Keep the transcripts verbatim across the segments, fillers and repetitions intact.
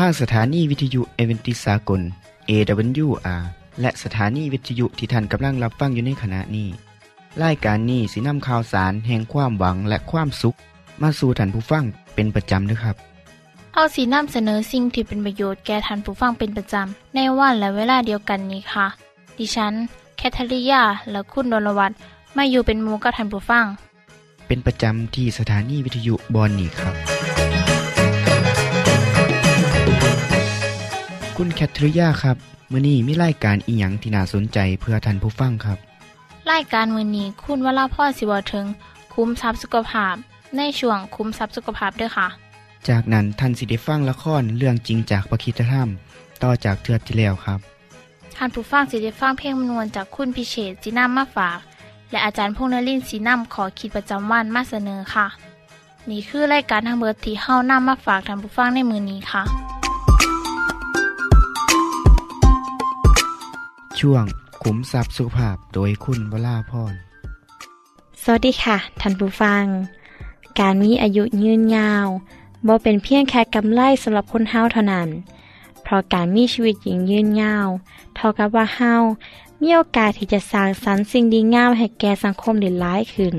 ทางสถานีวิทยุเอเวนติสากล เอ ดับเบิลยู อาร์ และสถานีวิทยุที่ท่านกำลังรับฟังอยู่ในขณะนี้รายการนี้สินำข่าวสารแห่งความหวังและความสุขมาสู่ท่านผู้ฟังเป็นประจำนะครับเอาสินำเสนอสิ่งที่เป็นประโยชน์แก่ท่านผู้ฟังเป็นประจำในวันและเวลาเดียวกันนี้ค่ะดิฉันแคทริยาและคุณดลวัฒน์มาอยู่เป็นหมู่กับท่านผู้ฟังเป็นประจำที่สถานีวิทยุบอนนี่ครับคุณแคทริยาครับมื้อนี้มีรายการอีหยังที่น่าสนใจเพื่อท่านผู้ฟังครับรายการมื้อนี้คุณวราพรสิเว้าถึงคุ้มทรัพย์สุขภาพในช่วงคุ้มทรัพย์สุขภาพด้วยค่ะจากนั้นท่านสิได้ฟังละครเรื่องจริงจากพระคริสตธรรมต่อจากเทื่อที่แล้วครับท่านผู้ฟังสิได้ฟังเพลงมนวนจากคุณพิเชษฐ์จินำมาฝากและอาจารย์พงษ์นฤมลศรีนำขอคิดประจำวันมาเสนอค่ะนี่คือรายการทางเบิดที่เฮานำมาฝากท่านผู้ฟังในมื้อนี้ค่ะช่วงขุมทรัพย์สุขภาพโดยคุณวราพรสวัสดีค่ะท่านผู้ฟังการมีอายุยืนยาวบ่เป็นเพียงแค่กำไรสำหรับคนเฮาเท่านั้นเพราะการมีชีวิตอย่างยืนยาวเท่ากับว่าเฮามีโอกาสที่จะสร้างสรรค์สิ่งดีงามให้แก่สังคมได้หลายขึ้น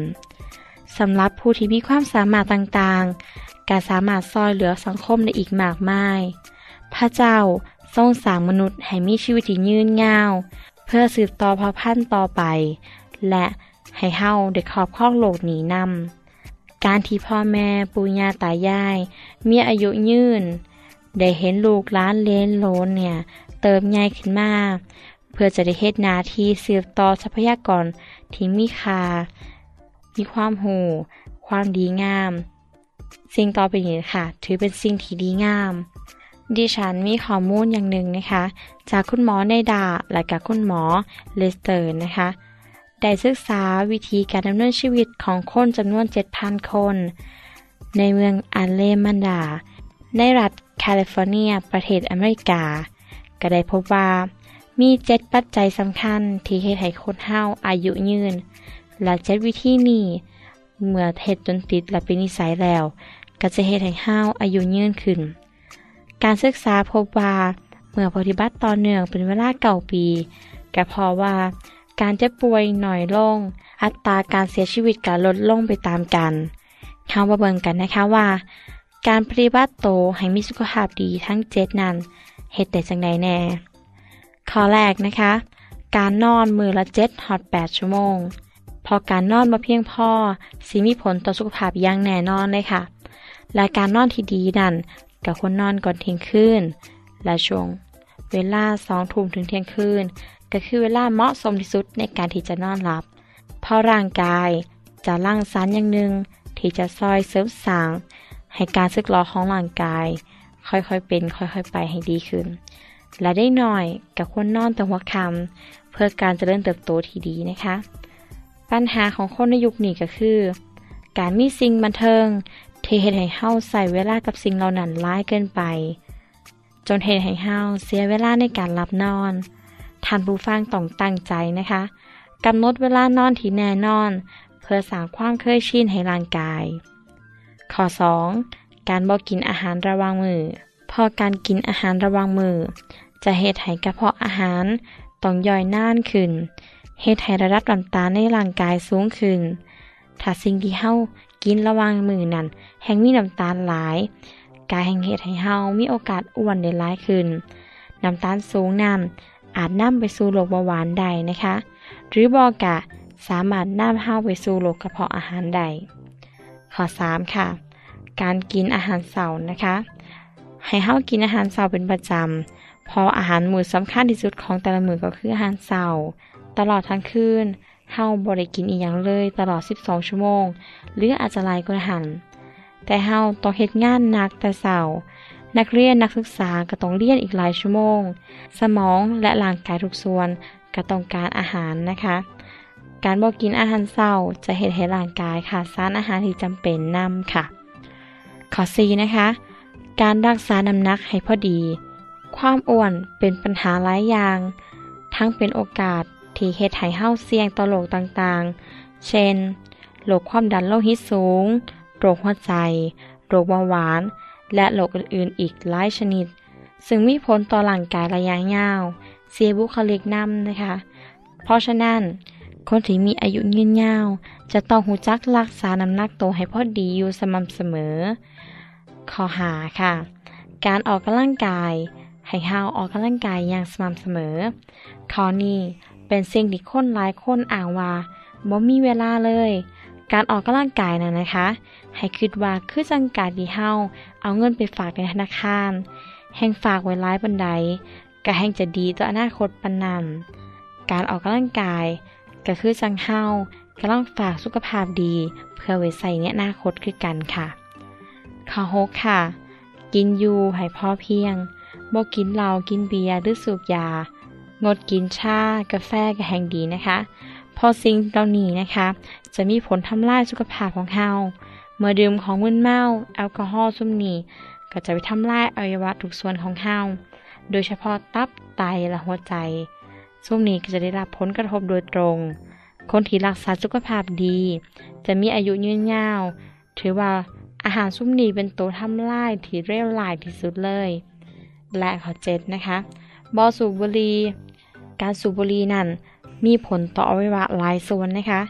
สำหรับผู้ที่มีความสามารถต่างๆการสามารถช่วยเหลือสังคมได้อีกมากมายพระเจ้าทรงสร้างมนุษย์ให้มีชีวิตที่ยืนยาวเพื่อสืบต่อเผ่าพันธุ์ต่อไปและให้เฮาได้ครอบครองโลกนี้นำการที่พ่อแม่ปู่ย่าตายายมีอายุยืนได้เห็นลูกหลานเลี้ยงโลนเนี่ยเติบใหญ่ขึ้นมาเพื่อจะได้เฮ็ดหน้าที่สืบต่อทรัพยากรที่มีค่ามีความหูความดีงามสิ่งต่อไปนี้ค่ะถือเป็นสิ่งที่ดีงามดิฉันมีข้อมูลอย่างหนึ่งนะคะจากคุณหมอในดาและกับคุณหมอเลสเตอร์นะคะได้ศึกษาวิธีการดำเนินชีวิตของคนจำนวน เจ็ดพัน คนในเมืองอัลเลมันดาในรัฐแคลิฟอร์เนียประเทศอเมริกาก็ได้พบว่ามีเจ็ดปัจจัยสำคัญที่เฮ็ดให้คนเฮาอายุยืนและเจ็ดวิธีนี้เมื่อเฮ็ดจนติดและเป็นนิสัยแล้วก็จะเฮ็ดให้เฮาอายุยืนขึ้นการศึกษาพบว่าเมื่อปฏิบัติต่อเนื่องเป็นเวลาเก้าปีก็พอว่าการเจ็บป่วยหน่อยลงอัตราการเสียชีวิตก็ลดลงไปตามกันเข้ามาเบิ่งกันนะคะว่าการปฏิบัติโตให้มีสุขภาพดีทั้งเจ็ดนั้นเฮ็ดได้จังได๋แน่ข้อแรกนะคะการนอนมื้อละเจ็ดฮอดแปดชั่วโมงพอการนอนบ่เพียงพอสิมีผลต่อสุขภาพอย่างแน่นอนเลยค่ะและการนอนที่ดีนั้นกับคนนอนก่อนเที่ยงคืนและช่วงเวลาสองทุ่มถึงเที่ยงคืนก็คือเวลาเหมาะสมที่สุดในการที่จะนอนหลับเพราะร่างกายจะหลั่งสารอย่างหนึ่งที่จะซอยเสริมสร้างให้การสึกหรอของร่างกายค่อยๆเป็นค่อยๆไปให้ดีขึ้นและได้หน่อยกับคนนอนตะหัวค่ำเพื่อการเจริญเติบโตที่ดีนะคะปัญหาของคนในยุคนี้ก็คือการมีสิ่งบันเทิงที่เฮ็ดให้เฮาใส่เวลากับสิ่งเหล่านั้นหลายเกินไปจนเฮ็ดให้เฮาเสียเวลาในการหลับนอนท่านผู้ฟังต้องตั้งใจนะคะกำหนดเวลานอนที่แน่นอนเพื่อสร้างความเคยชินให้ร่างกายข้อสองการบ่กินอาหารระหว่างมื้อพอการกินอาหารระหว่างมื้อจะเฮ็ดให้กระเพาะอาหารต้องย่อยนานขึ้นเฮ็ดให้ระดับน้ำตาลในร่างกายสูงขึ้นถ้าสิ่งที่เฮากินระหว่างมื้อนั้นแห่งมีน้ำตาลหลายกายแห่งเฮ็ดให้เฮามีโอกาสอ้วนได้หลายขึ้นน้ำตาลสูงนั้นอาจนำไปสู่โรคเบาหวานได้นะคะหรือบ่ก็สามารถนำเฮาไปสู่โรคกระเพาะอาหารได้ข้อสามค่ะการกินอาหารเช้านะคะให้เฮากินอาหารเช้าเป็นประจำเพราะอาหารมื้อสำคัญที่สุดของแต่ละมื้อก็คืออาหารเช้าตลอดทั้งคืนเฮาบ่ได้กินอีหยังเลยตลอดสิบสองชั่วโมงหรืออาจจะหลายกว่าหันแต่เฮาต้องเฮ็ดงานหนักแต่เช้า นักเรียนนักศึกษาก็ต้องเรียนอีกหลายชั่วโมงสมองและร่างกายทุกส่วนก็ต้องการอาหารนะคะการบ่กินอาหารเช้าจะเฮ็ดให้ร่างกายขาดสารอาหารที่จำเป็นนำค่ะข้อสี่นะคะการรักษาน้ำหนักให้พอดีความอ้วนเป็นปัญหาหลายอย่างทั้งเป็นโอกาสที่เฮ็ดให้เฮาเสี่ยงต่อโรคต่างๆเช่นโรคความดันโลหิตสูงโรคหัวใจโรคเบาหวานและโรคอื่นๆอีกหลายชนิดซึ่งมีผลต่อร่างกายระยะยาวเสียบุคลิกนำนะคะเพราะฉะนั้นคนที่มีอายุยืนยาวจะต้องหูจักรักษาน้ำหนักตัวให้พอดีอยู่สม่ำเสมอข้อหาค่ะการออกกำลังกายให้เฮาออกกำลังกายอย่างสม่ำเสมอข้อนี้เป็นสิ่งที่คนหลายคนอ้างว่าบ่มีเวลาเลยการออกกำลังกายน่ะนะคะให้คิดว่าคือจังการที่เฮาเอาเงินไปฝากในธนาคารแห่งฝากไว้หลายปานใดก็แห่งจะดีต่ออนาคตปานนั้นการออกกำลังกายก็คือจังเฮากำลังฝากสุขภาพดีเพื่อไว้ใส่ในอนาคตคือกันค่ะข้อหกค่ะกินอยู่ให้พอเพียงบ่กินเหล้ากินเบียร์หรือสูบยางดกินชากาแฟก็แห่งดีนะคะพอสิ่งเหล่านี้นะคะจะมีผลทำลายสุขภาพของเฮาเมื่อดื่มของมึนเมาแอลกอฮอล์ซุ่มนี้ก็จะไปทำลายอวัยวะทุกส่วนของเฮาโดยเฉพาะตับไตและหัวใจซุ่มนี้ก็จะได้รับผลกระทบโดยตรงคนที่รักษาสุขภาพดีจะมีอายุยืนยาวถือว่าอาหารซุ่มนี้เป็นตัวทำลายที่เลวร้ายที่สุดเลยและข้อเจ็ดนะคะบ่สูบบุหรี่การสูบบุหรี่นั้นมีผลต่ออวัยวะหลายส่วนนะคะ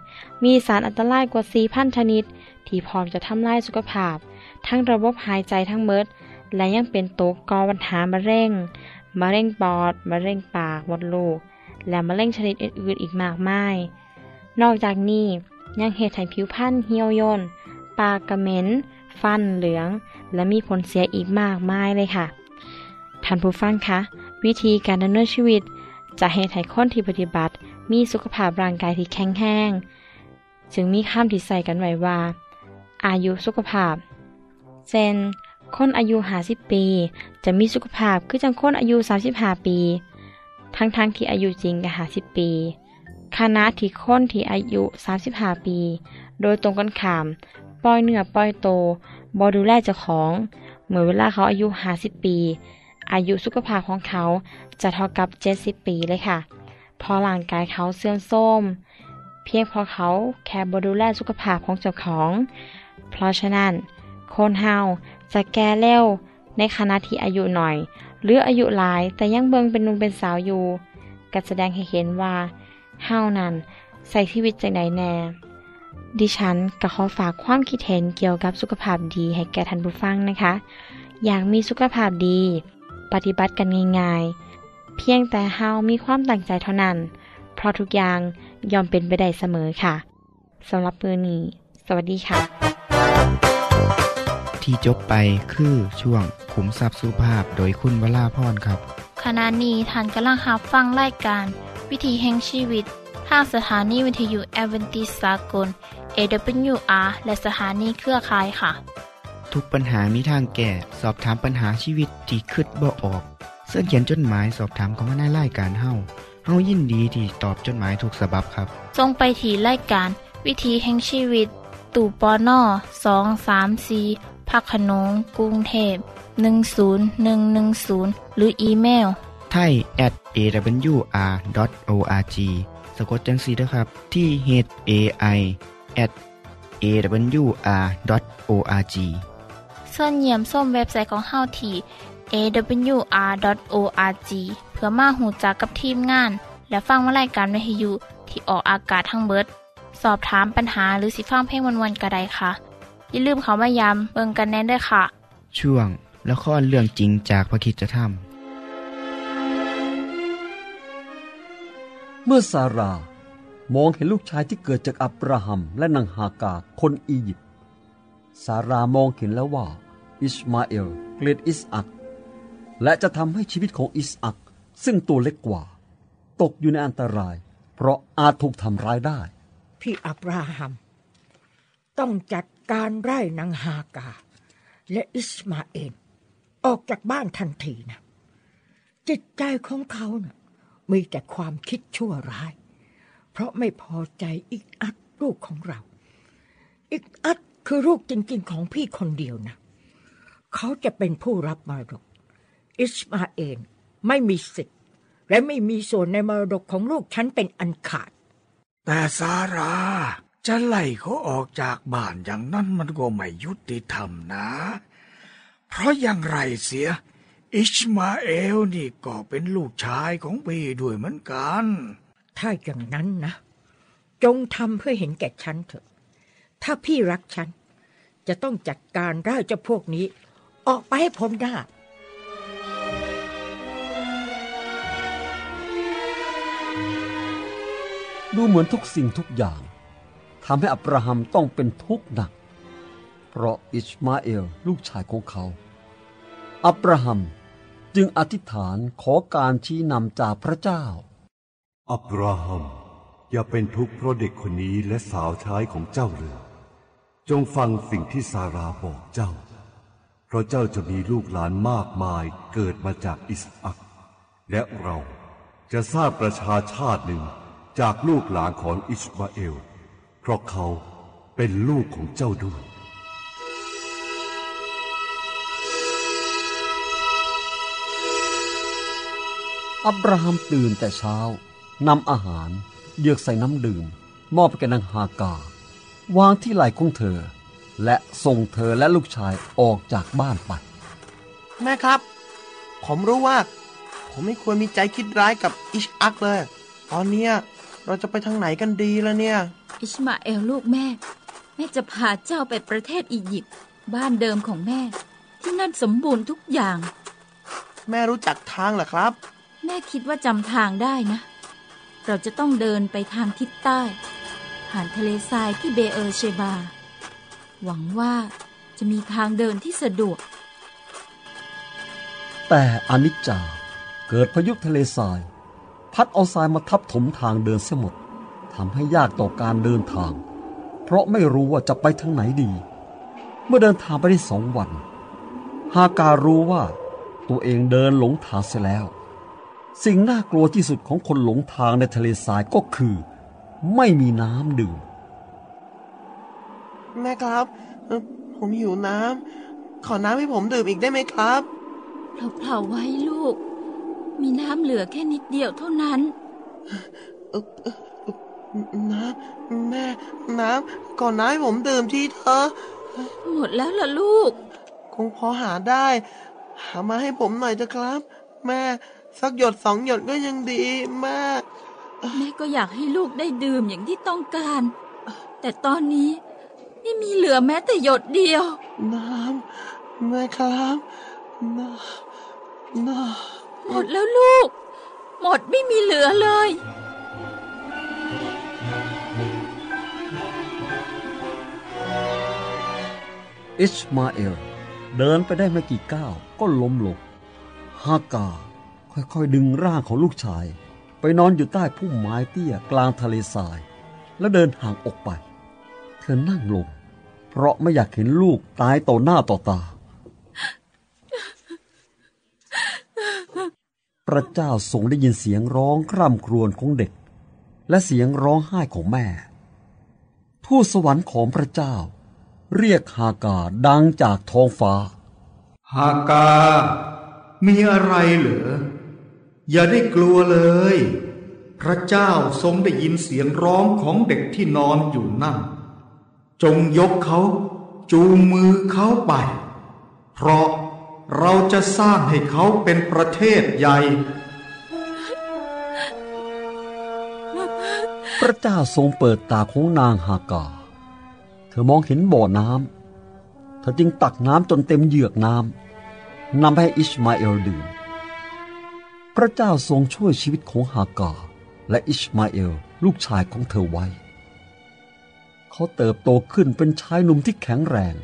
มีสารอันตรายกว่า สี่พัน ชนิดที่พร้อมจะทำลายสุขภาพทั้งระบบหายใจทั้งหมดและยังเป็นตัวก่อปัญหามะเร็งมะเร็งปอดมะเร็งปากมดลูกและมะเร็งชนิดอื่นๆอีกมากมายนอกจากนี้ยังเหตุให้ผิวพรรณเหี่ยวย่นปากกระเหม็นฟันเหลืองและมีผลเสียอีกมากมายเลยค่ะท่านผู้ฟังคะวิธีการดำเนินชีวิตจะเหตุให้คนที่ปฏิบัติมีสุขภาพร่างกายที่แข็งแรงจึงมีคำที่ใส่กันไว้ว่าอายุสุขภาพเช่นคนอายุห้าสิบปีจะมีสุขภาพคือจังคนอายุสามสิบห้าปีทั้งๆ ท, ที่อายุจริงก็ห้าสิบปีคณะที่คนที่อายุสามสิบห้าปีโดยตรงกันข้ามปล่อยเนื้อปล่อยโตบ่ดูแลเจ้าของเมื่อเวลาเขาอายุห้าสิบปีอายุสุขภาพของเขาจะเท่ากับเจ็ดสิบปีเลยค่ะพอร่างกายเขาเสื่อมโทรมเพียงพอเขาแค่บ่ดูแลสุขภาพของเจ้าของเพราะฉะนั้นคนเฮาจะแก่เร็วในขณะที่อายุหน่อยหรืออายุหลายแต่ยังเบิ่งเป็นหนุ่มเป็นสาวอยู่ก็แสดงให้เห็นว่าเฮานั้นใส่ชีวิตจังได๋แน่ดิฉันก็ขอฝากความคิดเห็นเกี่ยวกับสุขภาพดีให้แก่ท่านผู้ฟังนะคะอยากมีสุขภาพดีปฏิบัติกันง่ายๆเพียงแต่เฮามีความตั้งใจเท่านั้นเพราะทุกอย่างยอมเป็นไปได้เสมอค่ะสำหรับมื้อนี้สวัสดีค่ะที่จบไปคือช่วงขุมทรัพย์สุภาพโดยคุณวราพรครับขณะนี้ท่านกำลังรับฟังรายการวิถีแห่งชีวิตทางสถานีวิทยุแอดเวนทิสต์สากล เอ ดับเบิลยู อาร์ และสถานีเครือข่ายค่ะทุกปัญหามีทางแก้สอบถามปัญหาชีวิตที่คิดบ่ออกเสิร์ชเขียนจดหมายสอบถามเข้ามาในรายการเฮาเฮายินดีที่ตอบจดหมายทุกฉบับครับส่งไปที่รายการวิถีแห่งชีวิตตู่ปนสองสามสี่พักขนงกรุงเทพหนึ่งศูนย์หนึ่งหนึ่งศูนย์หรืออีเมล ไทย แอท เอ ดับเบิลยู อาร์ ดอท โอ อาร์ จี สะกดจังซี่เด้อครับที่ เอช เอ ไอ แอท เอ ดับเบิลยู อาร์ ดอท โอ อาร์ จีเชิญเยี่ยมชมเว็บไซต์ของเฮาที่ เอ ดับเบิลยู อาร์ ดอท โอ อาร์ จี เพื่อมาหูจักกับทีมงานและฟังวารายการวิทยุที่ออกอากาศทั้งเบิดสอบถามปัญหาหรือสิฟังเพลงวันๆก็ได้ค่ะอย่าลืมเข้ามาย้ำเบิ่งกันแน่นด้วยค่ะช่วงละครเรื่องจริงจากพระคริสตธรรมเมื่อซารามองเห็นลูกชายที่เกิดจากอับราฮัมและนางฮากาคนอียิปต์ซารามองเห็นแล้วว่าอิสมาเอลเกลียดอิสอัคและจะทำให้ชีวิตของอิสอัคซึ่งตัวเล็กกว่าตกอยู่ในอันตรายเพราะอาจถูกทำร้ายได้พี่อับราฮัมต้องจัดการไล่นางฮากาและอิสมาเอล ออกจากบ้านทันทีนะจิตใจของเขานะมีแต่ความคิดชั่วร้ายเพราะไม่พอใจอิกอัดลูกของเราอิกอัดคือลูกจริงๆของพี่คนเดียวนะเขาจะเป็นผู้รับมรดกอิสมาเอลไม่มีสิทธิ์และไม่มีส่วนในมรดกของลูกฉันเป็นอันขาดแต่ซาราจะไล่เขาออกจากบ้านอย่างนั้นมันก็ไม่ยุติธรรมนะเพราะอย่างไรเสียอิสมาเอลนี่ก็เป็นลูกชายของพี่ด้วยเหมือนกันถ้าอย่างนั้นนะจงทำเพื่อเห็นแก่ฉันเถอะถ้าพี่รักฉันจะต้องจัดการได้เจ้าพวกนี้ออกไปให้พ้นหน้าดูเหมือนทุกสิ่งทุกอย่างทำให้อับราฮัมต้องเป็นทุกข์หนักเพราะอิสมาเอลลูกชายของเขาอับราฮัมจึงอธิษฐานขอการชี้นำจากพระเจ้าอับราฮัมอย่าเป็นทุกข์เพราะเด็กคนนี้และสาวใช้ของเจ้าเลยจงฟังสิ่งที่ซาราบอกเจ้าเพราะเจ้าจะมีลูกหลานมากมายเกิดมาจากอิสอัคและเราจะสร้างประชาชาติหนึ่งจากลูกหลานของอิสมาเอลเพราะเขาเป็นลูกของเจ้าด้วยอับราฮัมตื่นแต่เช้านำอาหารเยือกใส่น้ำดื่มมอบแก่นางฮากาวางที่ไหล่ของเธอและส่งเธอและลูกชายออกจากบ้านไปแม่ครับผมรู้ว่าผมไม่ควรมีใจคิดร้ายกับอิสอัคเลยตอนเนี้ยเราจะไปทางไหนกันดีล่ะเนี่ยอิสมาเอลลูกแม่แม่จะพาเจ้าไปประเทศอียิปต์บ้านเดิมของแม่ที่นั่นสมบูรณ์ทุกอย่างแม่รู้จักทางเหรอครับแม่คิดว่าจำทางได้นะเราจะต้องเดินไปทางทิศใต้ผ่านทะเลทรายที่เบเออร์เชบาหวังว่าจะมีทางเดินที่สะดวกแต่อนิจจาเกิดพายุทะเลทรายพัดเอาทรายมาทับถมทางเดินเสียหมดทำให้ยากต่อการเดินทางเพราะไม่รู้ว่าจะไปทางไหนดีเมื่อเดินทางไปได้สองวันฮาการรู้ว่าตัวเองเดินหลงทางเสียแล้วสิ่งน่ากลัวที่สุดของคนหลงทางในทะเลทรายก็คือไม่มีน้ำดื่มแม่ครับผมหิวน้ำขอน้ำให้ผมดื่มอีกได้ไหมครับเผาๆไว้ลูกมีน้ำเหลือแค่นิดเดียวเท่านั้นน้ำแม่น้ำขอน้ำให้ผมดื่มทีเถอะหมดแล้วล่ะลูกคงพอหาได้หามาให้ผมหน่อยเถอะครับแม่สักหยดสองหยดก็ยังดีมากแม่ก็อยากให้ลูกได้ดื่มอย่างที่ต้องการแต่ตอนนี้ไม่มีเหลือแม้แต่หยดเดียวน้ำแม่ครับน้ำน้ำหมดแล้วลูกหมดไม่มีเหลือเลยอิสมาเอลเดินไปได้ไม่กี่ก้าวก็ล้มลงฮากาค่อยๆดึงร่างของลูกชายไปนอนอยู่ใต้พุ่มไม้เตี้ยกลางทะเลทรายแล้วเดินห่างออกไปเธอนั่งลงเพราะไม่อยากเห็นลูกตายต่อหน้าต่อตาพระเจ้าทรงได้ยินเสียงร้องคร่ำครวญของเด็กและเสียงร้องไห้ของแม่ทูตสวรรค์ของพระเจ้าเรียกฮากาดังจากท้องฟ้าฮากามีอะไรเหรออย่าได้กลัวเลยพระเจ้าทรงได้ยินเสียงร้องของเด็กที่นอนอยู่นั่นจงยกเขาจูงมือเขาไปเพราะเราจะสร้างให้เขาเป็นประเทศใหญ่พระเจ้าทรงเปิดตาของนางฮากาเธอมองเห็นบ่อน้ำเธอจึงตักน้ำจนเต็มเหยือกน้ำนำให้อิสมาเอลดื่มพระเจ้าทรงช่วยชีวิตของฮากาและอิสมาเอลลูกชายของเธอไว้เขาเติบโตขึ้นเป็นชายหนุ่มที่แข็งแรง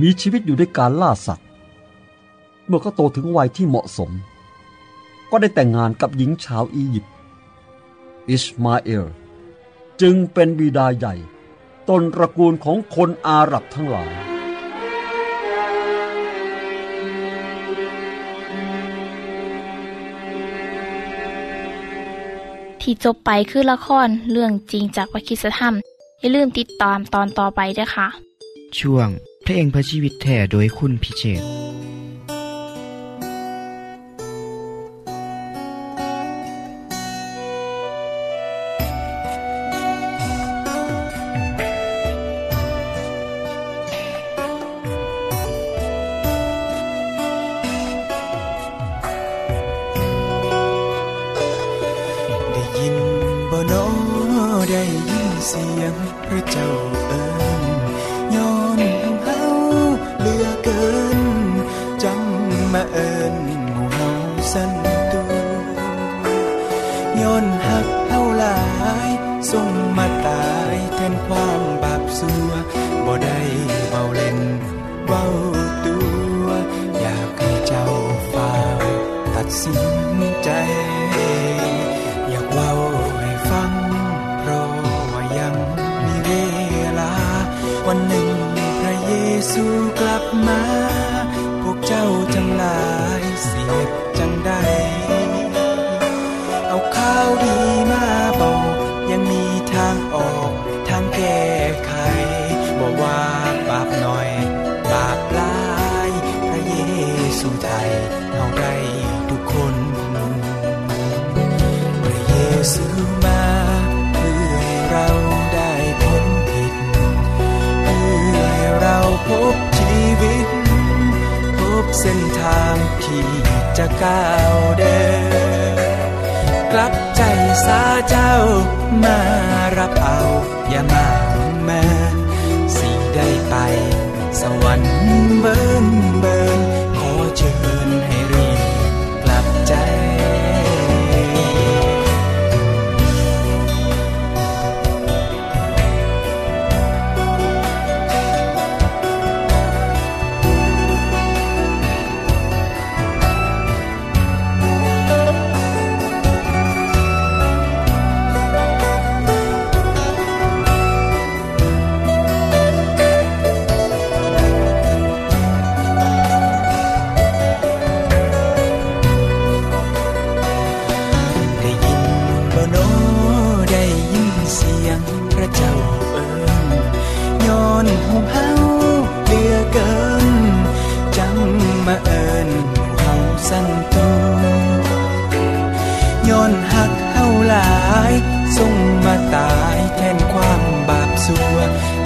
มีชีวิตอยู่ด้วยการล่าสัตว์เมื่อเขาโตถึงวัยที่เหมาะสมก็ได้แต่งงานกับหญิงชาวอียิปต์อิสมาเอลจึงเป็นบิดาใหญ่ต้นตระกูลของคนอาหรับทั้งหลาย ที่จบไปคือละครเรื่องจริงจากวัดคริสตธรรมอย่าลืมติดตามตอนต่อไปด้วยค่ะช่วงเพลงเพื่อชีวิตแท้โดยคุณพิเชษฐ์วันหนึ่งพระเยซูกลับมาพวกเจ้าทั้งหลายเสียจังใดเอาข่าวดีมาบอกยังมีทางออกทางแก้ไขบอกว่าบาปน้อยบาปหลายพระเยซูไทยเอาได้ทุกคนพระเยซูมาเพื่อเราได้พ้นเราพบชีวิตพบเส้นทางที่จะก้าวเดินกลับใจสาเจ้ามารับเอาอย่ามาแม้สิได้ไปสวรรค์เบินเบินขอเชิญให้รีบกลับใจ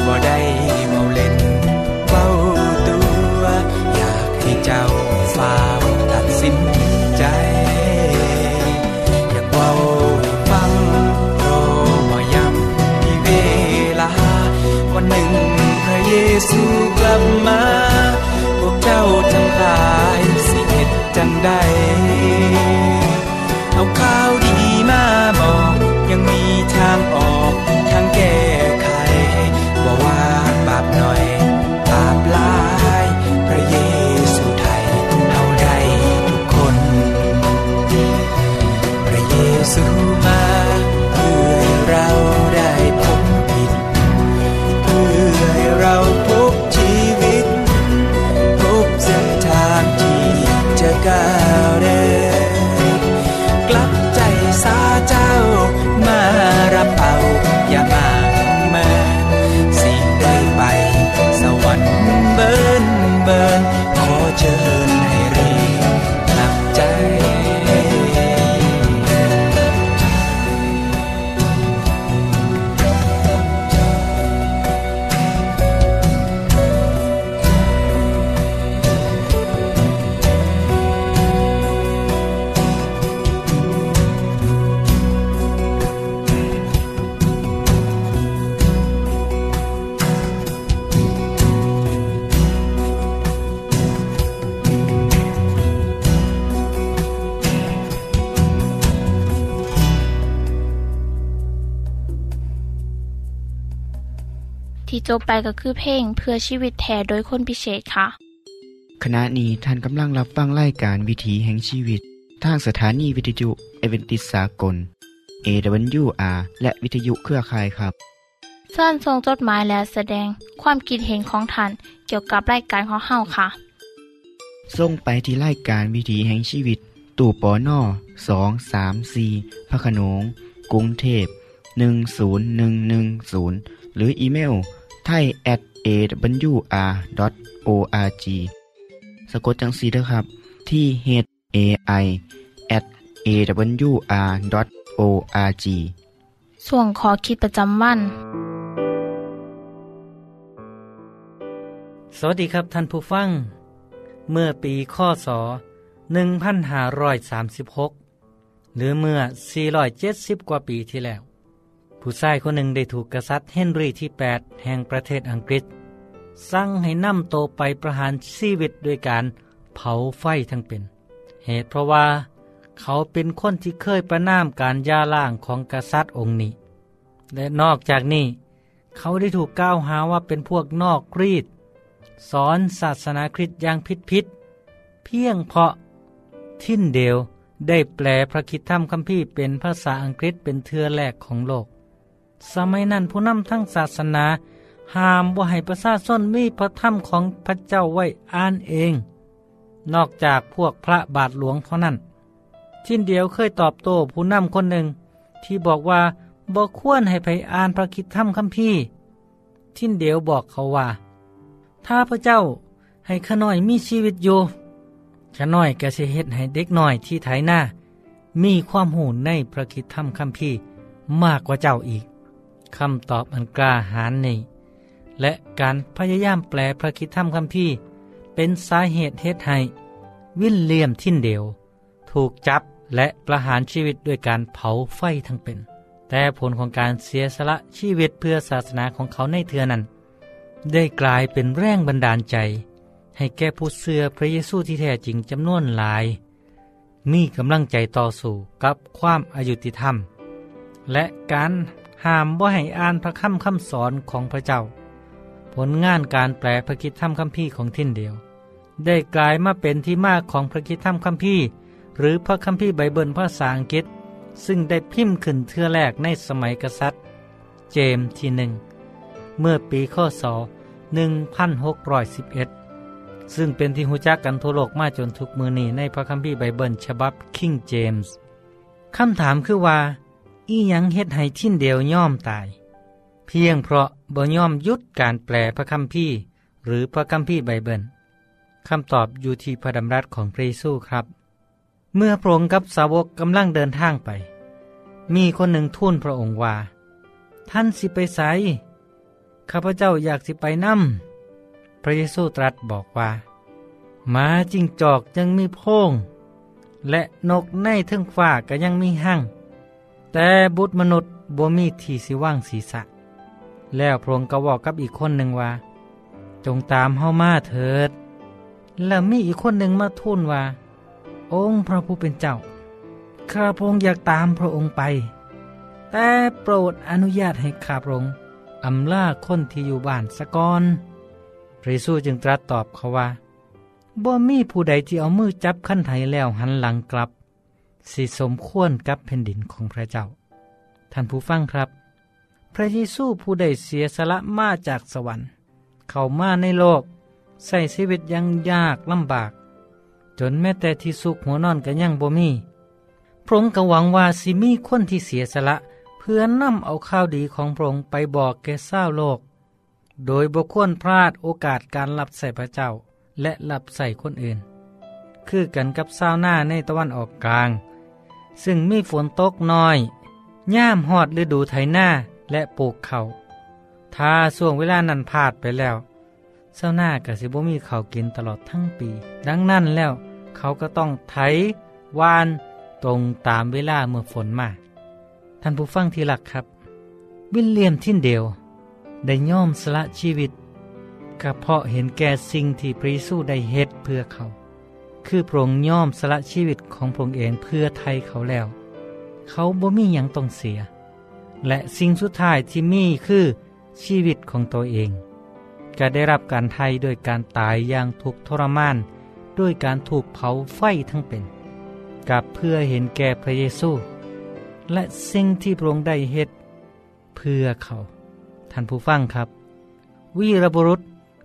บ่ได้เว้าเล่นเว้าตัวอยากให้เจ้าฝ่าตัดสินใจอยากเว้าฟังเพราะว่ายังมีเวลาวันหนึ่งพระเยซูกลับมาพวกเจ้าทั้งหลายสิเฮ็ดจังใดเอาข่าวดีมาบอกยังมีทางออกทางแก้ไขบอกว่าบาปน้อยบาปหลายพระเยซูไทยเอาได้ทุกคนพระเยซูมาเพื่อให้เราได้พบผิดเพื่อให้เราพบชีวิตพบเส้นทางที่จะก้าวเดินกลับใจสาเจ้ามารับเอาอย่ามาเบิร์นเบิร์นขอเชิญให้รีบกลับใจจบไปก็คือเพลงเพื่อชีวิตแท้โดยคนพิเศษค่ะขณะนี้ท่านกำลังรับฟังรายการวิถีแห่งชีวิตทางสถานีวิทยุเอเวนติสากล เอ ดับเบิลยู อาร์ และวิทยุเครือข่ายครับเชิญส่งจดหมายและแสดงความคิดเห็นของท่านเกี่ยวกับรายการของเฮาค่ะส่งไปที่รายการวิถีแห่งชีวิตตู้ปน สอง สาม สี่ พระโขนง กรุงเทพหนึ่งศูนย์หนึ่งหนึ่งศูนย์หรืออีเมล ไทย แอท เอ ดับเบิลยู อาร์ ดอท โอ อาร์ จี สะกดจังซี่เด้อครับที่ เอช เอ ไอ แอท เอ ดับเบิลยู อาร์ ดอท โอ อาร์ จี ส่วนขอคิดประจำวันสวัสดีครับท่านผู้ฟังเมื่อปีค.ศ.หนึ่งพันห้าร้อยสามสิบหกหรือเมื่อสี่ร้อยเจ็ดสิบกว่าปีที่แล้วผู้ชายคนหนึ่งได้ถูกกษัตริย์เฮนรีที่แปดแห่งประเทศอังกฤษสั่งให้นำตัวไปประหารชีวิตด้วยการเผาไฟทั้งเป็นเหตุเพราะว่าเขาเป็นคนที่เคยประณามการย่าล่างของกษัตริย์องค์นี้และนอกจากนี้เขาได้ถูกกล่าวหาว่าเป็นพวกนอกรีดสอนศาสนาคริสต์อย่างผิดๆเพียงเพราะทินเดลได้แปลพระคิดธรรมคัมภีร์เป็นภาษาอังกฤษเป็นเทื่อแรกของโลกสมัยนั้นผู้นำทั้งศาสนาห้ามบ่ให้ประชาชนมีพระธรรมของพระเจ้าไว้อ่านเองนอกจากพวกพระบาทหลวงเท่านั้นทินเดลเคยตอบโต้ผู้นำคนหนึ่งที่บอกว่าบ่ควรให้ไผอ่านพระคิดธรรมคัมภีร์ทินเดลบอกเขาว่าถ้าพระเจ้าให้ข้าน้อยมีชีวิตอยู่ข้าน้อยก็สิเฮ็ดให้เด็กน้อยที่ไถนามีความรู้ในพระคิดธรรมคัมภีร์มากกว่าเจ้าอีกคำตอบอันกล้าหาญนี้และการพยายามแปลพระคิดธรรมคัมภีร์เป็นสาเหตุเฮ็ดให้วิลเลียมทินเดลถูกจับและประหารชีวิตด้วยการเผาไฟทั้งเป็นแต่ผลของการเสียสละชีวิตเพื่อศาสนาของเขาในเทื่อนั้นได้กลายเป็นแรงบันดาลใจให้แก่ผู้เชื่อพระเยซูที่แท้จริงจำนวนหลายมีกำลังใจต่อสู้กับความอยุติธรรมและการห้ามบ่ให้อ่านพระคัมภีร์คำสอนของพระเจ้าผลงานการแปลพระคิดธรรมคัมภีร์ของทินเดลได้กลายมาเป็นที่มาของพระคิดธรรมคัมภีร์หรือพระคัมภีร์ไบเบิลภาษาอังกฤษซึ่งได้พิมพ์ขึ้นเทื่อแรกในสมัยกษัตริย์เจมส์ที่หนึ่งเมื่อปีค.ศ.หนึ่งพันหกร้อยสิบเอ็ดซึ่งเป็นที่รู้จักกันทั่วโลกมาจนทุกมื้อนี้ในพระคัมภีร์ไบเบิลฉบับ King James คำถามคือว่าอีหยังเฮ็ดให้ทินเดลยอมตายเพียงเพราะบ่ยอมหยุดการแปลพระคัมภีร์หรือพระคัมภีร์ไบเบิลคำตอบอยู่ที่พระดำรัสของพระเยซูครับเมื่อพระองค์กับสาวกกำลังเดินทางไปมีคนหนึ่งทูลพระองค์ว่าท่านสิไปไสข้าพเจ้าอยากสิไปนำพระเยซูตรัสบอกว่าหมาจิ้งจอกยังมีโพงและนกในเทิงฟ้าก็ยังมีหังแต่บุตรมนุษย์บ่มีที่สิว่างศีรษะแล้วพระองค์ก็บอกกับอีกคนหนึ่งว่าจงตามเฮามาเถิดแล้วมีอีกคนหนึ่งมาทูลว่าองค์พระผู้เป็นเจ้าข้าพระองค์อยากตามพระองค์ไปแต่โปรดอนุญาตให้ข้าพระองค์อำลาคนที่อยู่บ้านสะก่อนพระเยซูจึงตรัสตอบเขาว่าบ่มีผู้ใดที่เอามือจับคันไถแล้วหันหลังกลับสิสมควรกับแผ่นดินของพระเจ้าท่านผู้ฟังครับพระเยซูผู้ได้เสียสละมาจากสวรรค์เข้ามาในโลกใช้ชีวิตยังยากลำบากจนแม้แต่ที่สุขหัวนอนก็ยังบ่มีพระองค์ก็หวังว่าสิมีคนที่เสียสละเพื่อนำเอาข่าวดีของพระองค์ไปบอกแก่ชาวโลกโดยบ่ควรพลาดโอกาสการรับใช้พระเจ้าและรับใช้คนอื่นคือกันกับชาวนาในตะวันออกกลางซึ่งมีฝนตกน้อยย่ามฮอดฤดูไถนาและปลูกข้าวถ้าช่วงเวลานั้นพลาดไปแล้วชาวนาก็สิบ่มีข้าวกินตลอดทั้งปีดังนั้นแล้วเขาก็ต้องไถหว่านตรงตามเวลาเมื่อฝนมาท่านผู้ฟังที่รักครับวิลเลียมทินเดลได้ยอมสละชีวิตก็เพราะเห็นแก่สิ่งที่พระเยซูได้เฮ็ดเพื่อเขาคือพระองค์ยอมสละชีวิตของพระองค์เองเพื่อไถ่เขาแล้วเขาบ่มีหยังต้องเสียและสิ่งสุดท้ายที่มีคือชีวิตของตัวเองก็ได้รับการไถ่ด้วยการตายอย่างทุกข์ทรมานด้วยการถูกเผาไฟทั้งเป็นกับเพื่อเห็นแก่พระเยซูและสิ่งที่พระองค์ได้เฮ็ดเพื่อเขาท่านผู้ฟังครับวีรบุรุษ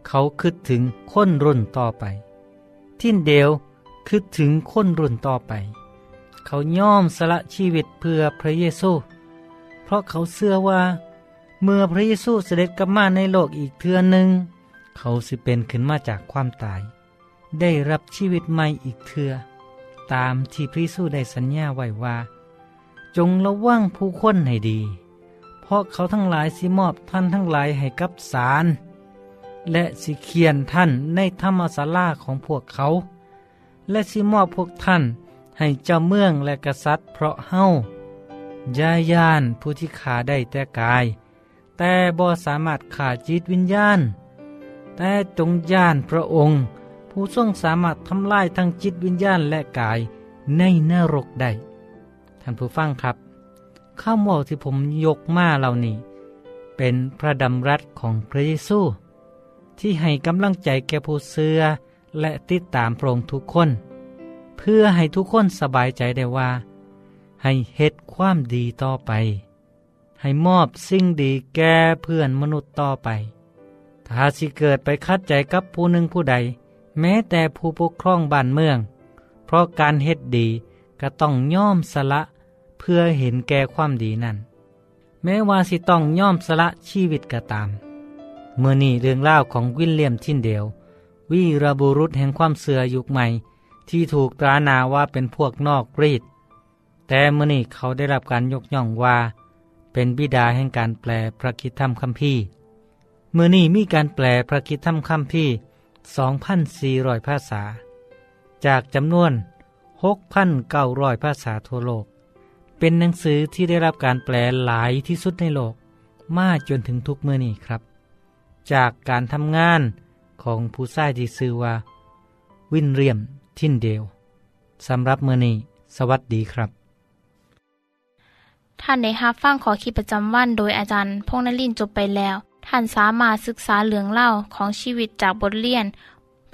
เขาคิดถึงคนรุ่นต่อไปทินเดลคิดถึงคนรุ่นต่อไปเขายอมสละชีวิตเพื่อพระเยซู เพราะเขาเชื่อว่าเมื่อพระเยซูเสด็จกลับมาในโลกอีกเทื่อหนึ่งเขาสิเป็นขึ้นมาจากความตายได้รับชีวิตใหม่อีกเทื่อตามที่พระเยซูได้สัญญาไว้ว่าจงระวังผู้คนให้ดีเพราะเขาทั้งหลายสิมอบท่านทั้งหลายให้กับศาลและสิเขียนท่านในธรรมศาลาของพวกเขาและสิมอบพวกท่านให้เจ้าเมืองและกษัตริย์เพราะเฮาย่าย่านผู้ที่ขาได้แต่กายแต่บ่สามารถขาดจิตวิญญาณแต่จงย่านพระองค์ผู้ทรงสามารถทำลายทั้งจิตวิญญาณและกายในนรกได้ท่านผู้ฟังครับข้ามว่าที่ผมยกมาเหล่านี้เป็นพระดำรัสของพระเยซูที่ให้กำลังใจแก่ผู้เชื่อและติดตามพระองค์ทุกคนเพื่อให้ทุกคนสบายใจได้ว่าให้เฮ็ดความดีต่อไปให้มอบสิ่งดีแก่เพื่อนมนุษย์ต่อไปถ้าสิเกิดไปขัดใจกับผู้หนึ่งผู้ใดแม้แต่ผู้ปกครองบ้านเมืองเพราะการเฮ็ดดีก็ต้องย่อมสละเพื่อเห็นแก่ความดีนั้นแม้ว่าสิต้องย่อมสละชีวิตก็ตามเมื่อนี่เรื่องเล่าของวิลเลียมทินเดลวีรบุรุษแห่งความเสื่อยุคใหม่ที่ถูกตราหน้าว่าเป็นพวกนอกรีดแต่เมื่อนี่เขาได้รับการยกย่องว่าเป็นบิดาแห่งการแปลพระคิดธรรมคัมภีร์เมื่อนี่มีการแปลพระคิดธรรมคัมภีร์ สองพันสี่ร้อย ภาษาจากจำนวน หกพันเก้าร้อย ภาษาทั่วโลกเป็นหนังสือที่ได้รับการแปลหลายที่สุดในโลกมาจนถึงทุกมื้อนี้ครับจากการทำงานของผู้ชายที่ชื่อว่าวิลเลียมทินเดลสำหรับมื้อนี้สวัสดีครับท่านได้รับฟังขอคิดประจำวันโดยอาจารย์พงษ์นฤมลจบไปแล้วท่านสามารถศึกษาเรื่องเล่าของชีวิตจากบทเรียน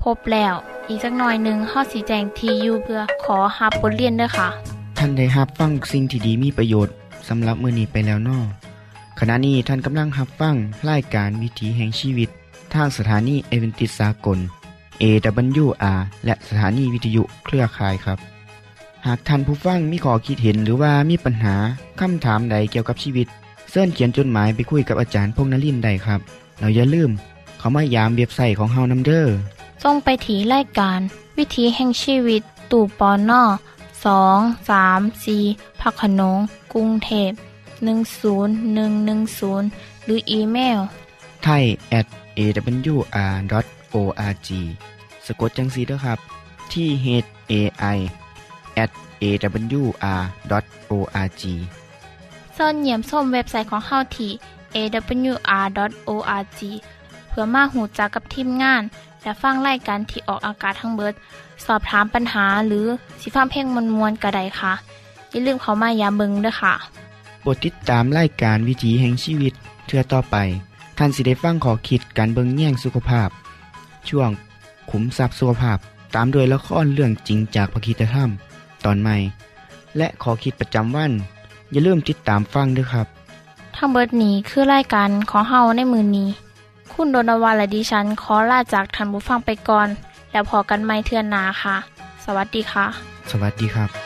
พบแล้วอีกสักหน่อยหนึ่งข้อสีแจงทียูเพื่อขอรับบทเรียนด้วยค่ะท่านได้รับฟังสิ่งที่ดีมีประโยชน์สำหรับมื้อนี้ไปแล้วน้อขณะนี้ท่านกำลังรับฟังรายการวิถีแห่งชีวิตทางสถานีเอเวนติสากล เอ ดับเบิลยู อาร์ และสถานีวิทยุเครือข่ายครับหากท่านผู้ฟังมีข้อคิดเห็นหรือว่ามีปัญหาคำถามใดเกี่ยวกับชีวิตเชิญเขียนจดหมายไปคุยกับอาจารย์พงษ์นฤมลได้ครับแล้วอย่าลืมเข้ามายามเว็บไซต์ของเฮานำเด้อส่งไปที่รายการวิถีแห่งชีวิตตู่ปนสอง สาม สี่พักขนงกรุงเทพหนึ่ง ศูนย์ หนึ่ง หนึ่ง ศูนย์หรืออีเมล ไทย แอท เอ ดับเบิลยู อาร์ ดอท โอ อาร์ จี สะกดจังซี่เด้อครับที่ เอช เอ ไอ แอท เอ ดับเบิลยู อาร์ ดอท โอ อาร์ จี เชิญเยี่ยมชมเว็บไซต์ของเฮาที่ เอ ดับเบิลยู อาร์ ดอท โอ อาร์ จี เพื่อมาฮู้จักกับทีมงานและฟังรายการที่ออกอากาศทั้งเบิดสอบถามปัญหาหรือสิฟ้าเพ่งมวลมวลกระไดค่ะอย่าลืมเข้ามาอย่าเบิ่งด้วยค่ะบทติดตามรายการวิถีแห่งชีวิตเทื่อต่อไปท่านสิได้ฟังขอคิดการเบิ่งแย่งสุขภาพช่วงขุมทรัพย์สุขภาพตามโดยละครเรื่องจริงจากพระคีตธรรมตอนใหม่และขอคิดประจำวันอย่าลืมติดตามฟังด้วยครับทั้งเบิดนี้คือรายการของเฮาในมื้อนี้คุณโดนวาและดิฉันขอลาจากท่านผู้ฟังไปก่อนแล้วพอกันใหม่เทื่อหน้าค่ะสวัสดีค่ะสวัสดีครับ